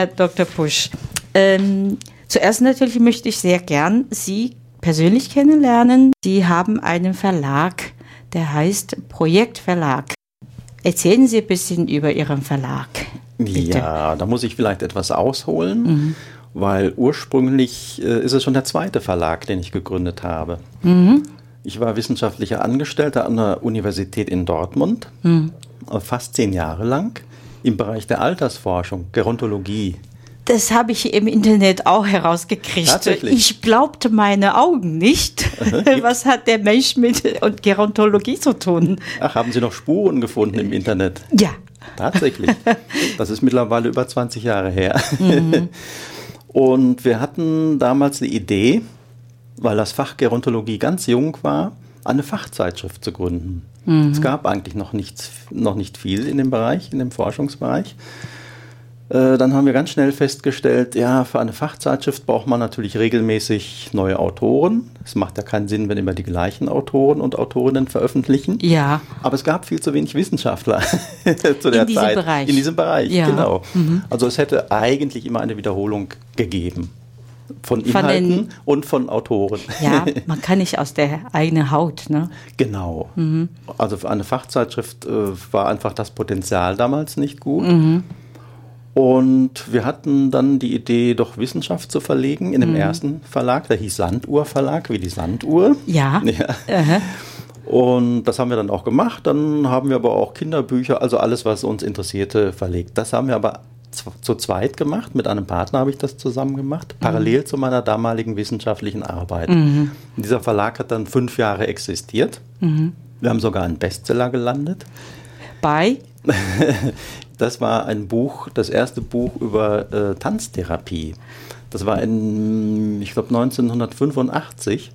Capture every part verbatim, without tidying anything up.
Herr Doktor Pusch. Ähm, zuerst natürlich möchte ich sehr gern Sie persönlich kennenlernen. Sie haben einen Verlag, der heißt Projektverlag. Erzählen Sie ein bisschen über Ihren Verlag, bitte. Ja, da muss ich vielleicht etwas ausholen, mhm. weil ursprünglich äh, ist es schon der zweite Verlag, den ich gegründet habe. Mhm. Ich war wissenschaftlicher Angestellter an der Universität in Dortmund, mhm. fast zehn Jahre lang, im Bereich der Altersforschung, Gerontologie. Das habe ich im Internet auch herausgekriegt. Tatsächlich? Ich glaubte meine Augen nicht. Was hat der Mensch mit und Gerontologie zu tun? Ach, haben Sie noch Spuren gefunden im Internet? Ja. Tatsächlich. Das ist mittlerweile über zwanzig Jahre her. Mhm. Und wir hatten damals die Idee, weil das Fach Gerontologie ganz jung war, eine Fachzeitschrift zu gründen. Mhm. Es gab eigentlich noch, nichts, noch nicht viel in dem Bereich, in dem Forschungsbereich. Dann haben wir ganz schnell festgestellt, ja, für eine Fachzeitschrift braucht man natürlich regelmäßig neue Autoren. Es macht ja keinen Sinn, wenn immer die gleichen Autoren und Autorinnen veröffentlichen. Ja. Aber es gab viel zu wenig Wissenschaftler zu der Zeit. In diesem Bereich. In diesem Bereich, ja. Genau. Mhm. Also es hätte eigentlich immer eine Wiederholung gegeben. Von Inhalten von den, und von Autoren. Ja, man kann nicht aus der eigenen Haut, ne? Genau. Mhm. Also für eine Fachzeitschrift äh, war einfach das Potenzial damals nicht gut. Mhm. Und wir hatten dann die Idee, doch Wissenschaft zu verlegen in dem mhm. ersten Verlag. Der hieß Sanduhrverlag, wie die Sanduhr. Ja. ja. Und das haben wir dann auch gemacht. Dann haben wir aber auch Kinderbücher, also alles, was uns interessierte, verlegt. Das haben wir aber zu, zu zweit gemacht. Mit einem Partner habe ich das zusammen gemacht, parallel mhm. zu meiner damaligen wissenschaftlichen Arbeit. Mhm. Dieser Verlag hat dann fünf Jahre existiert. Mhm. Wir haben sogar einen Bestseller gelandet. Bei? Das war ein Buch, das erste Buch über äh, Tanztherapie. Das war in, ich glaube, neunzehnhundertfünfundachtzig.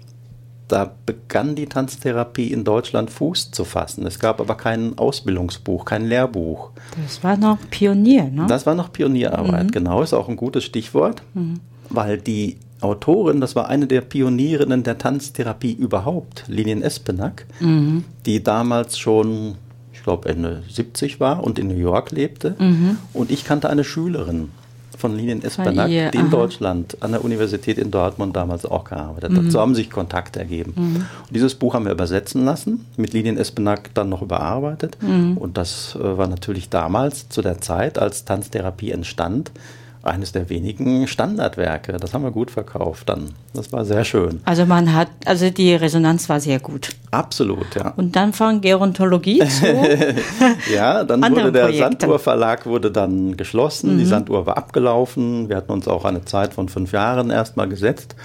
Da begann die Tanztherapie in Deutschland Fuß zu fassen. Es gab aber kein Ausbildungsbuch, kein Lehrbuch. Das war noch Pionier, ne? Das war noch Pionierarbeit, mhm. genau. Ist auch ein gutes Stichwort, mhm. weil die Autorin, das war eine der Pionierinnen der Tanztherapie überhaupt, Liliane Espenak, mhm. die damals schon... ich glaube Ende siebzig war und in New York lebte. Mhm. Und ich kannte eine Schülerin von Liliane Espenak, die aha. in Deutschland an der Universität in Dortmund damals auch gearbeitet hat. Mhm. Dazu haben sich Kontakte ergeben. Mhm. Und dieses Buch haben wir übersetzen lassen, mit Liliane Espenak dann noch überarbeitet. Mhm. Und das war natürlich damals, zu der Zeit, als Tanztherapie entstand, eines der wenigen Standardwerke. Das haben wir gut verkauft dann. Das war sehr schön. Also man hat, also die Resonanz war sehr gut. Absolut, ja. Und dann von Gerontologie zu ja, dann wurde der Sanduhr Verlag wurde dann geschlossen. Mhm. Die Sanduhr war abgelaufen. Wir hatten uns auch eine Zeit von fünf Jahren erstmal gesetzt.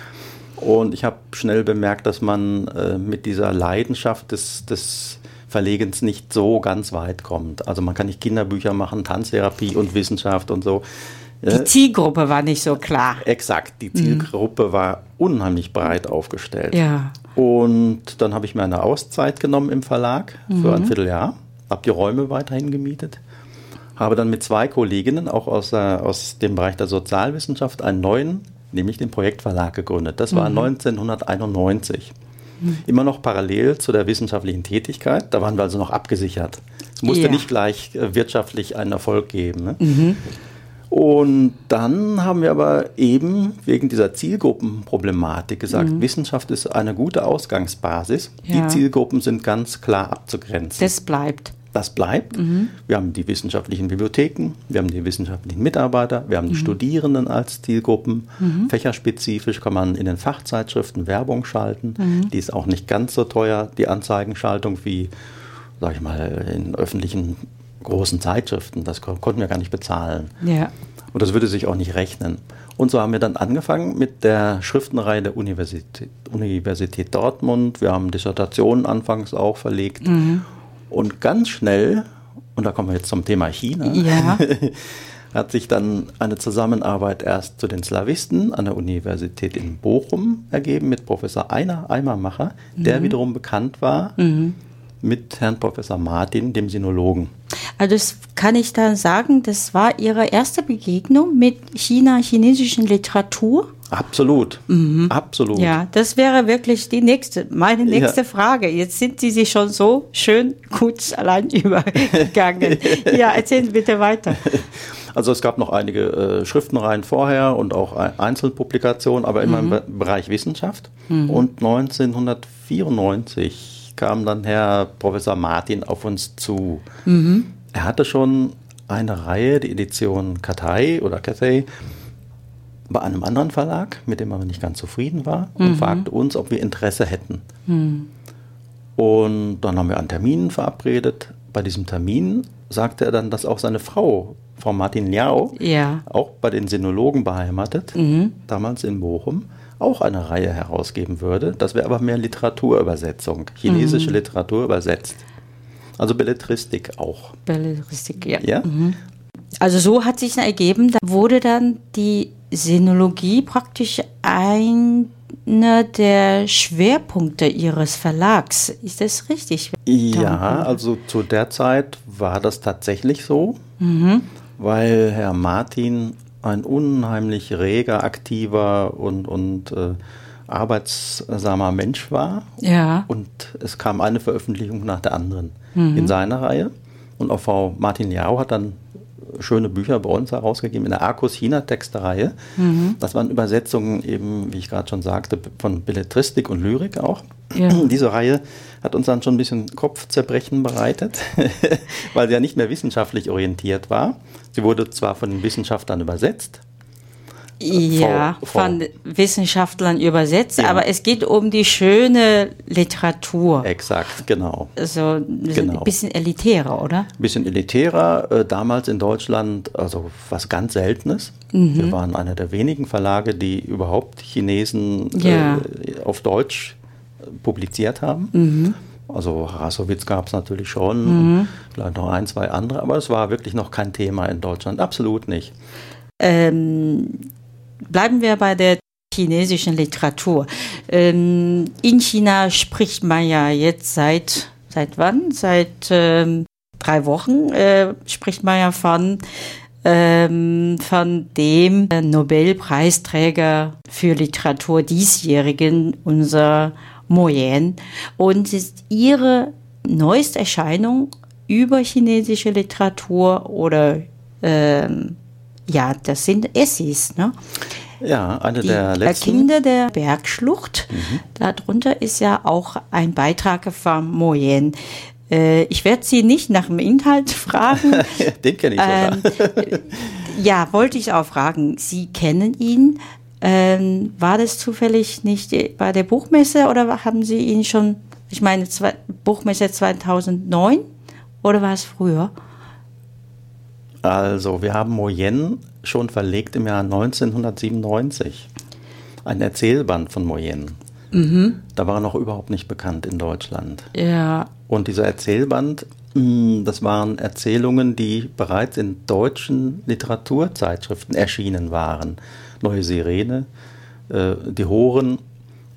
Und ich habe schnell bemerkt, dass man äh, mit dieser Leidenschaft des, des Verlegens nicht so ganz weit kommt. Also man kann nicht Kinderbücher machen, Tanztherapie und Wissenschaft und so. Die Zielgruppe war nicht so klar. Exakt, die Zielgruppe mhm. war unheimlich breit aufgestellt. Ja. Und dann habe ich mir eine Auszeit genommen im Verlag mhm. für ein Vierteljahr, habe die Räume weiterhin gemietet, habe dann mit zwei Kolleginnen, auch aus, äh, aus dem Bereich der Sozialwissenschaft, einen neuen, nämlich den Projektverlag gegründet. Das war mhm. neunzehnhunderteinundneunzig. Mhm. Immer noch parallel zu der wissenschaftlichen Tätigkeit, da waren wir also noch abgesichert. Es musste ja. nicht gleich äh, wirtschaftlich einen Erfolg geben, ne? Mhm. Und dann haben wir aber eben wegen dieser Zielgruppenproblematik gesagt, mhm. Wissenschaft ist eine gute Ausgangsbasis. Ja. Die Zielgruppen sind ganz klar abzugrenzen. Das bleibt. Das bleibt. Mhm. Wir haben die wissenschaftlichen Bibliotheken, wir haben die wissenschaftlichen Mitarbeiter, wir haben die mhm. Studierenden als Zielgruppen. Mhm. Fächerspezifisch kann man in den Fachzeitschriften Werbung schalten. Mhm. Die ist auch nicht ganz so teuer, die Anzeigenschaltung, wie, sag ich mal, in öffentlichen großen Zeitschriften, das konnten wir gar nicht bezahlen. Ja. Und das würde sich auch nicht rechnen. Und so haben wir dann angefangen mit der Schriftenreihe der Universität, Universität Dortmund. Wir haben Dissertationen anfangs auch verlegt. Mhm. Und ganz schnell, und da kommen wir jetzt zum Thema China, ja. hat sich dann eine Zusammenarbeit erst zu den Slawisten an der Universität in Bochum ergeben mit Professor Einer Eimermacher, mhm. der wiederum bekannt war mhm. mit Herrn Professor Martin, dem Sinologen. Also das kann ich dann sagen, das war Ihre erste Begegnung mit China, chinesischen Literatur? Absolut, mhm. absolut. Ja, das wäre wirklich die nächste, meine nächste ja. Frage. Jetzt sind Sie sich schon so schön kurz allein übergegangen. Ja, erzählen Sie bitte weiter. Also es gab noch einige äh, Schriftenreihen vorher und auch Einzelpublikationen, aber immer mhm. im Bereich Wissenschaft. Mhm. Und neunzehnhundertvierundneunzig kam dann Herr Professor Martin auf uns zu. Mhm. Er hatte schon eine Reihe, die Edition Cathay oder Cathay, bei einem anderen Verlag, mit dem er nicht ganz zufrieden war, mhm. und fragte uns, ob wir Interesse hätten. Mhm. Und dann haben wir einen Termin verabredet. Bei diesem Termin sagte er dann, dass auch seine Frau, Frau Martin-Liao, ja. auch bei den Sinologen beheimatet, mhm. damals in Bochum, auch eine Reihe herausgeben würde. Das wäre aber mehr Literaturübersetzung, chinesische mhm. Literatur übersetzt. Also Belletristik auch. Belletristik, ja. ja? Mhm. Also so hat sich ergeben, da wurde dann die Sinologie praktisch einer der Schwerpunkte Ihres Verlags. Ist das richtig? Ja, also zu der Zeit war das tatsächlich so, mhm. weil Herr Martin ein unheimlich reger, aktiver und, und äh, arbeitsamer Mensch war. Ja. Und es kam eine Veröffentlichung nach der anderen mhm. in seiner Reihe. Und auch Frau Martin-Liao hat dann schöne Bücher bei uns herausgegeben in der Arcus-Chinatextreihe. Mhm. Das waren Übersetzungen eben, wie ich gerade schon sagte, von Belletristik und Lyrik auch. Ja. Diese Reihe hat uns dann schon ein bisschen Kopfzerbrechen bereitet, weil sie ja nicht mehr wissenschaftlich orientiert war. Sie wurde zwar von den Wissenschaftlern übersetzt. Ja, Frau, Frau, von Wissenschaftlern übersetzt, ja. aber es geht um die schöne Literatur. Exakt, genau. Also genau. ein bisschen elitärer, oder? Ein bisschen elitärer, damals in Deutschland, also was ganz Seltenes. Mhm. Wir waren einer der wenigen Verlage, die überhaupt Chinesen ja. äh, auf Deutsch publiziert haben. Mhm. Also Harrassowitz gab es natürlich schon, mhm. und vielleicht noch ein, zwei andere, aber es war wirklich noch kein Thema in Deutschland, absolut nicht. Ähm, Bleiben wir bei der chinesischen Literatur. Ähm, in China spricht man ja jetzt seit, seit wann? Seit ähm, drei Wochen äh, spricht man ja von, ähm, von dem Nobelpreisträger für Literatur diesjährigen, unser Mo Yan. Und ist ihre neueste Erscheinung über chinesische Literatur oder ähm, ja, das sind Essays, ne? Ja, eine der Die letzten. Kinder der Bergschlucht. Mhm. Darunter ist ja auch ein Beitrag von Mo Yan. Äh, ich werde Sie nicht nach dem Inhalt fragen. Den kenne ich sogar. Ähm, ja, wollte ich auch fragen. Sie kennen ihn. Ähm, war das zufällig nicht bei der Buchmesse oder haben Sie ihn schon, ich meine, zwei, Buchmesse zweitausendneun oder war es früher? Also, wir haben Mo Yan schon verlegt im Jahr neunzehnhundertsiebenundneunzig. Ein Erzählband von Mo Yan. Mhm. Da war er noch überhaupt nicht bekannt in Deutschland. Ja. Und dieser Erzählband, das waren Erzählungen, die bereits in deutschen Literaturzeitschriften erschienen waren. Neue Sirene, äh, Die Horen.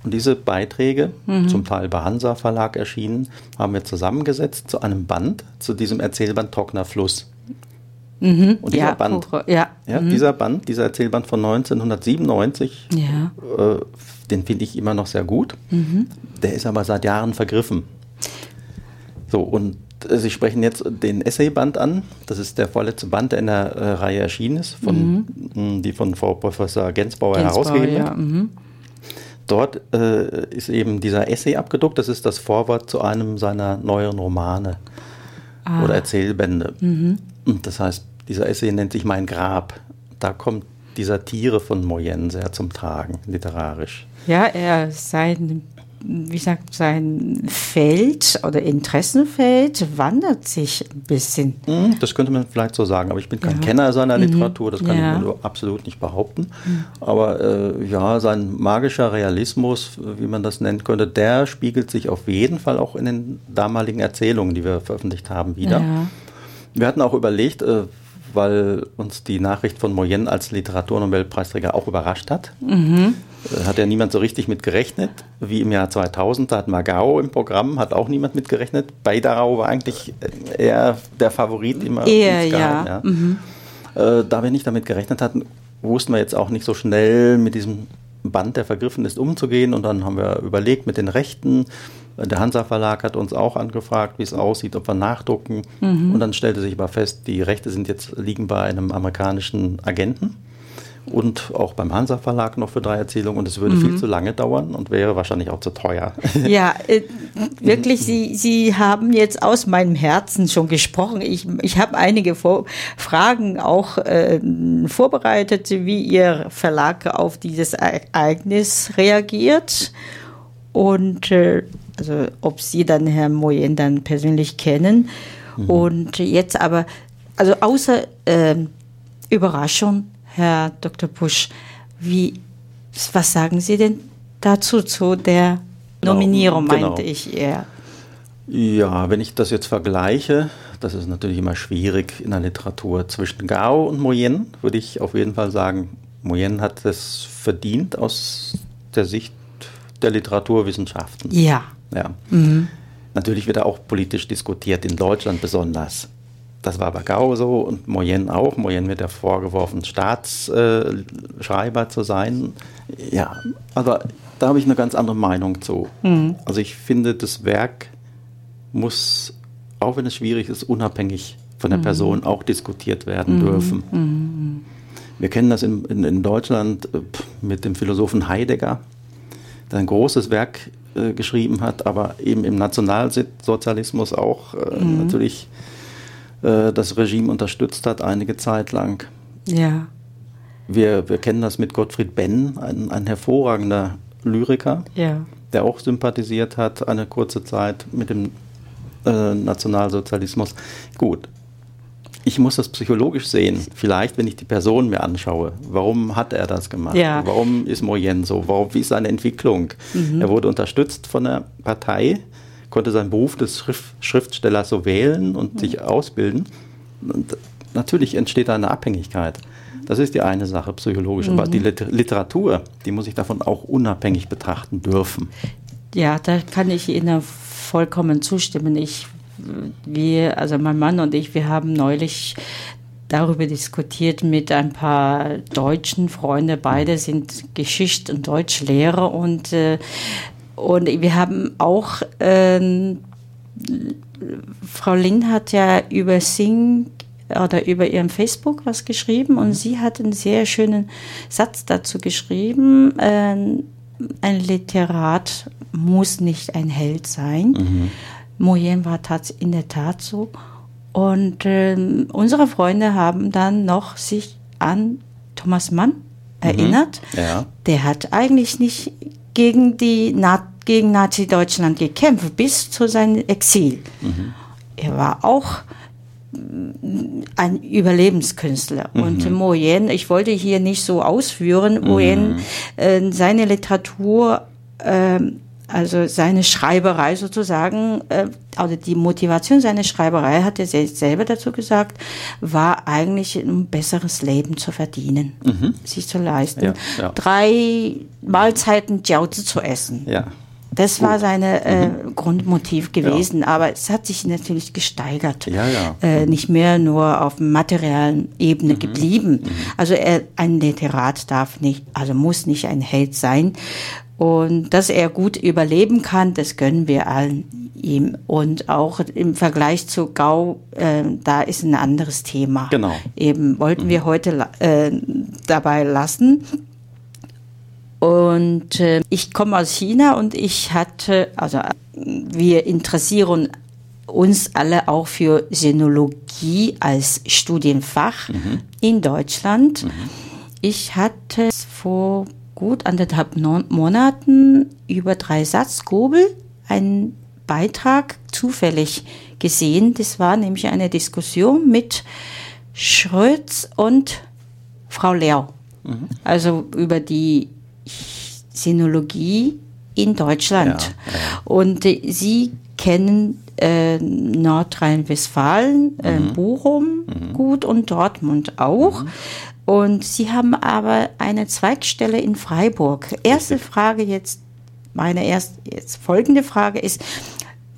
Und diese Beiträge, mhm. zum Teil bei Hanser Verlag erschienen, haben wir zusammengesetzt zu einem Band, zu diesem Erzählband Trockner Fluss. Mhm, und dieser, ja, Band, ja, ja, mhm. dieser Band, dieser Erzählband von neunzehnhundertsiebenundneunzig, ja. äh, den finde ich immer noch sehr gut. Mhm. Der ist aber seit Jahren vergriffen. So, und äh, Sie sprechen jetzt den Essayband an. Das ist der vorletzte Band, der in der äh, Reihe erschienen ist, von, mhm. mh, die von Frau Professor Gensbauer, Gensbauer herausgegeben ja. wird. Mhm. Dort äh, ist eben dieser Essay abgedruckt. Das ist das Vorwort zu einem seiner neueren Romane ah. oder Erzählbände. Mhm. Und das heißt, dieser Essay nennt sich Mein Grab. Da kommt die Satire von Mo Yan sehr zum Tragen, literarisch. Ja, er sein, wie sagt, sein Feld oder Interessenfeld wandert sich ein bisschen. Das könnte man vielleicht so sagen, aber ich bin kein ja. Kenner seiner mhm. Literatur, das kann ja. ich nur absolut nicht behaupten. Mhm. Aber äh, ja, sein magischer Realismus, wie man das nennen könnte, der spiegelt sich auf jeden Fall auch in den damaligen Erzählungen, die wir veröffentlicht haben, wieder. Ja. Wir hatten auch überlegt, weil uns die Nachricht von Mo Yan als Literaturnobelpreisträger auch überrascht hat. Mhm. Hat ja niemand so richtig mit gerechnet. Wie im Jahr zweitausend, da hatten wir Gao im Programm, hat auch niemand mit gerechnet. Beidarau war eigentlich eher der Favorit immer. Eher, ja. ja. Mhm. Da wir nicht damit gerechnet hatten, wussten wir jetzt auch nicht so schnell mit diesem Band, der vergriffen ist, umzugehen. Und dann haben wir überlegt mit den Rechten, Der Hanser Verlag hat uns auch angefragt, wie es aussieht, ob wir nachdrucken. Mhm. Und dann stellte sich aber fest, die Rechte sind jetzt, liegen bei einem amerikanischen Agenten und auch beim Hanser Verlag noch für drei Erzählungen. Und es würde mhm. viel zu lange dauern und wäre wahrscheinlich auch zu teuer. Ja, äh, wirklich, Sie, Sie haben jetzt aus meinem Herzen schon gesprochen. Ich, ich habe einige Vor- Fragen auch äh, vorbereitet, wie Ihr Verlag auf dieses Ereignis reagiert. Und äh, also ob Sie dann Herrn Mo Yan dann persönlich kennen. Mhm. Und jetzt aber, also außer äh, Überraschung, Herr Doktor Pusch, wie, was sagen Sie denn dazu, zu der genau, Nominierung, meinte genau. ich eher? Ja, wenn ich das jetzt vergleiche, das ist natürlich immer schwierig in der Literatur, zwischen Gao und Mo Yan würde ich auf jeden Fall sagen, Mo Yan hat es verdient aus der Sicht der Literaturwissenschaften. Ja. ja. Mhm. Natürlich wird er auch politisch diskutiert, in Deutschland besonders. Das war bei Gao so und Mo Yan auch. Mo Yan wird ja vorgeworfen, Staatsschreiber äh, zu sein. Ja, aber da habe ich eine ganz andere Meinung zu. Mhm. Also ich finde, das Werk muss, auch wenn es schwierig ist, unabhängig von der mhm. Person auch diskutiert werden mhm. dürfen. Mhm. Wir kennen das in, in, in Deutschland mit dem Philosophen Heidegger, der ein großes Werk äh, geschrieben hat, aber eben im Nationalsozialismus auch äh, mhm. natürlich das Regime unterstützt hat, einige Zeit lang. Ja. Wir, wir kennen das mit Gottfried Benn, ein, ein hervorragender Lyriker, ja. der auch sympathisiert hat, eine kurze Zeit mit dem äh, Nationalsozialismus. Gut, ich muss das psychologisch sehen, vielleicht, wenn ich die Person mir anschaue. Warum hat er das gemacht? Ja. Warum ist Mo Yan so? Warum, wie ist seine Entwicklung? Mhm. Er wurde unterstützt von der Partei, konnte seinen Beruf des Schrift- Schriftstellers so wählen und mhm. sich ausbilden. Und natürlich entsteht da eine Abhängigkeit. Das ist die eine Sache, psychologisch. Mhm. Aber die Liter- Literatur, die muss ich davon auch unabhängig betrachten dürfen. Ja, da kann ich Ihnen vollkommen zustimmen. Ich, wir, also mein Mann und ich, wir haben neulich darüber diskutiert mit ein paar deutschen Freunden. Beide sind Geschichts- und Deutschlehrer und äh, Und wir haben auch, ähm, Frau Lin hat ja über Sing oder über ihrem Facebook was geschrieben und sie hat einen sehr schönen Satz dazu geschrieben, ähm, ein Literat muss nicht ein Held sein. Mhm. Mo Yan war tats- in der Tat so. Und ähm, unsere Freunde haben dann noch sich an Thomas Mann erinnert. Mhm. Ja. Der hat eigentlich nicht gegen die Na- gegen Nazi-Deutschland gekämpft, bis zu seinem Exil. Mhm. Er war auch ein Überlebenskünstler. Mhm. Und Mo Yan, ich wollte hier nicht so ausführen, Mo Yan, äh, seine Literatur, äh, also seine Schreiberei sozusagen, äh, also die Motivation seiner Schreiberei, hat er selber dazu gesagt, war eigentlich, ein besseres Leben zu verdienen, mhm. sich zu leisten. Ja, ja. Drei Mahlzeiten Jiaozi zu essen. Ja. Das Gut. war sein äh, mhm. Grundmotiv gewesen, ja. aber es hat sich natürlich gesteigert. Ja, ja. Äh, nicht mehr nur auf materiellen Ebene mhm. geblieben. Mhm. Also er, ein Literat darf nicht, also muss nicht ein Held sein. Und dass er gut überleben kann, das gönnen wir allen ihm. Und auch im Vergleich zu Gao, äh, da ist ein anderes Thema. Genau. Eben wollten mhm. wir heute äh, dabei lassen. Und äh, ich komme aus China und ich hatte, also wir interessieren uns alle auch für Sinologie als Studienfach mhm. in Deutschland. Mhm. Ich hatte vor gut anderthalb Monaten über drei Satzgobel einen Beitrag zufällig gesehen. Das war nämlich eine Diskussion mit Schrötz und Frau Lehr. Mhm. Also über die Sinologie in Deutschland. Ja, ja. Und äh, Sie kennen äh, Nordrhein-Westfalen, äh, mhm. Bochum mhm. gut und Dortmund auch. Mhm. Und Sie haben aber eine Zweigstelle in Freiburg. Erste Frage jetzt, meine erst, jetzt folgende Frage ist,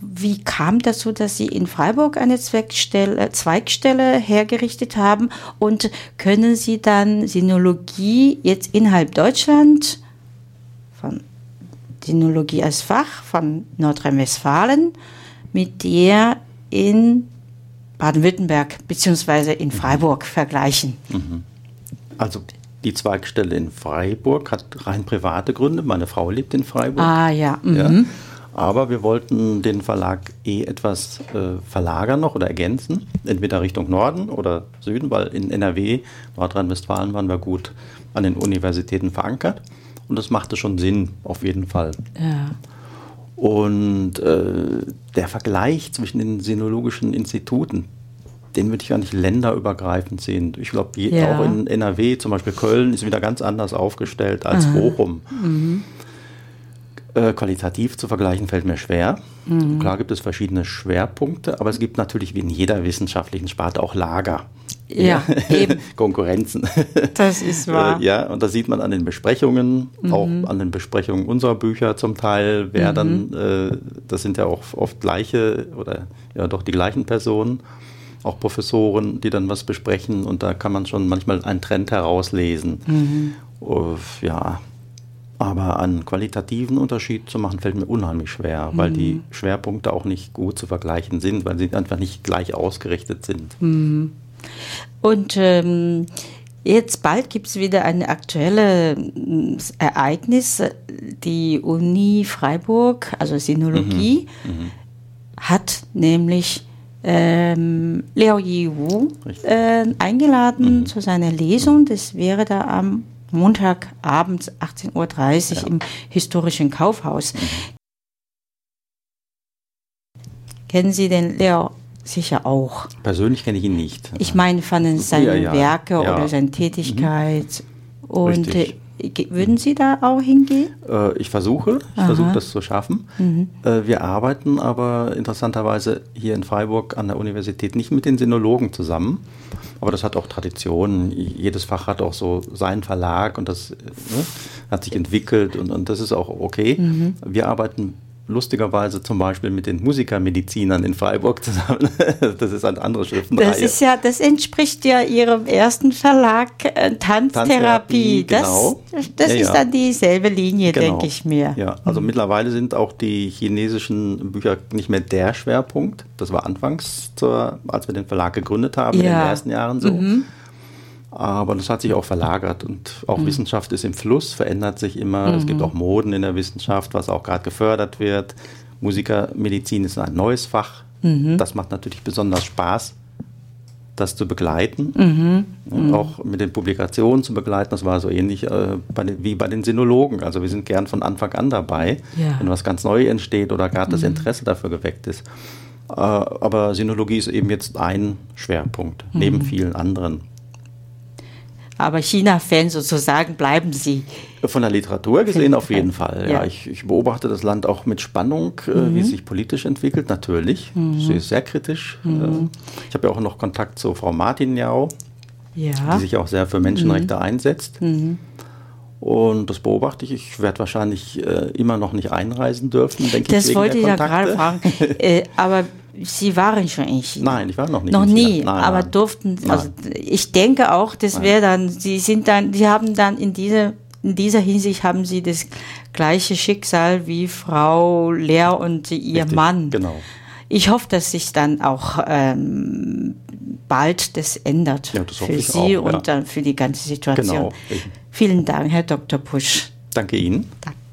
wie kam dazu, dass Sie in Freiburg eine Zweigstelle, Zweigstelle hergerichtet haben? Und können Sie dann Sinologie jetzt innerhalb Deutschland, von Sinologie als Fach von Nordrhein-Westfalen mit der in Baden-Württemberg bzw. in Freiburg vergleichen. Also die Zweigstelle in Freiburg hat rein private Gründe. Meine Frau lebt in Freiburg. Ah ja. Mhm. Ja. Aber wir wollten den Verlag eh etwas äh, verlagern noch oder ergänzen, entweder Richtung Norden oder Süden, weil in N R W, Nordrhein-Westfalen, waren wir gut an den Universitäten verankert. Und das machte schon Sinn, auf jeden Fall. Ja. Und äh, der Vergleich zwischen den sinologischen Instituten, den würde ich gar nicht länderübergreifend sehen. Ich glaube, ja. auch in N R W, zum Beispiel Köln, ist wieder ganz anders aufgestellt als Aha. Bochum. Mhm. Äh, qualitativ zu vergleichen fällt mir schwer. Mhm. Klar gibt es verschiedene Schwerpunkte, aber es gibt natürlich wie in jeder wissenschaftlichen Sparte auch Lager. Ja, ja. Eben. Konkurrenzen. Das ist wahr. Äh, ja, und das sieht man an den Besprechungen, mhm. auch an den Besprechungen unserer Bücher zum Teil. Wer mhm. dann, äh, das sind ja auch oft gleiche oder ja doch die gleichen Personen, auch Professoren, die dann was besprechen, und da kann man schon manchmal einen Trend herauslesen. Mhm. Uh, ja. Aber einen qualitativen Unterschied zu machen, fällt mir unheimlich schwer, weil mhm. die Schwerpunkte auch nicht gut zu vergleichen sind, weil sie einfach nicht gleich ausgerichtet sind. Mhm. Und ähm, jetzt bald gibt es wieder ein aktuelles Ereignis. Die Uni Freiburg, also Sinologie, mhm. Mhm. hat nämlich ähm, Liao Yiwu äh, eingeladen mhm. zu seiner Lesung. Das wäre da am Montagabends achtzehn Uhr dreißig ja. im historischen Kaufhaus. Kennen Sie den Lehrer sicher auch? Persönlich kenne ich ihn nicht. Ich meine, von seinen ja, ja. Werke ja. oder seine Tätigkeit. Mhm. Und Richtig. Würden Sie da auch hingehen? Äh, ich versuche, ich versuche das zu schaffen. Mhm. Äh, wir arbeiten aber interessanterweise hier in Freiburg an der Universität nicht mit den Sinologen zusammen. Aber das hat auch Tradition. Jedes Fach hat auch so seinen Verlag, und das, ne, hat sich entwickelt, und, und das ist auch okay. Mhm. Wir arbeiten lustigerweise zum Beispiel mit den Musikermedizinern in Freiburg zusammen. Das ist eine andere Schriftenreihe. Das ist ja, das entspricht ja Ihrem ersten Verlag, äh, Tanztherapie. Tanztherapie. Das, genau. das ja, ist ja. dann dieselbe Linie, genau. denke ich mir. Ja, also mhm. mittlerweile sind auch die chinesischen Bücher nicht mehr der Schwerpunkt. Das war anfangs, zur, als wir den Verlag gegründet haben, ja. in den ersten Jahren so. Mhm. Aber das hat sich auch verlagert, und auch mhm. Wissenschaft ist im Fluss, verändert sich immer. Mhm. Es gibt auch Moden in der Wissenschaft, was auch gerade gefördert wird. Musikermedizin ist ein neues Fach. Mhm. Das macht natürlich besonders Spaß, das zu begleiten. Mhm. Und mhm. auch mit den Publikationen zu begleiten. Das war so ähnlich äh, bei den, wie bei den Sinologen. Also wir sind gern von Anfang an dabei, ja. wenn was ganz Neues entsteht oder gerade mhm. das Interesse dafür geweckt ist. Äh, aber Sinologie ist eben jetzt ein Schwerpunkt, mhm. neben vielen anderen. Aber China-Fan sozusagen bleiben Sie? Von der Literatur gesehen auf jeden Fall. Ja, ich, ich beobachte das Land auch mit Spannung, mhm. wie es sich politisch entwickelt, natürlich. Mhm. Sie ist sehr kritisch. Mhm. Ich habe ja auch noch Kontakt zu Frau Martin-Liao, ja. die sich auch sehr für Menschenrechte mhm. einsetzt. Mhm. Und das beobachte ich. Ich werde wahrscheinlich äh, immer noch nicht einreisen dürfen, denke ich, wegen der Kontakte. Das wollte ich ja gerade fragen. äh, aber Sie waren schon in China? Nein, ich war noch nicht. Noch nie, nein, aber nein. durften. Also nein. ich denke auch, das wäre dann. Sie sind dann. Sie haben dann in dieser in dieser Hinsicht haben Sie das gleiche Schicksal wie Frau Lehr und ihr Richtig, Mann. Genau. Ich hoffe, dass sich dann auch ähm, bald das ändert ja, das für Sie auch, und ja. dann für die ganze Situation. Genau. Vielen Dank, Herr Doktor Pusch. Danke Ihnen. Danke.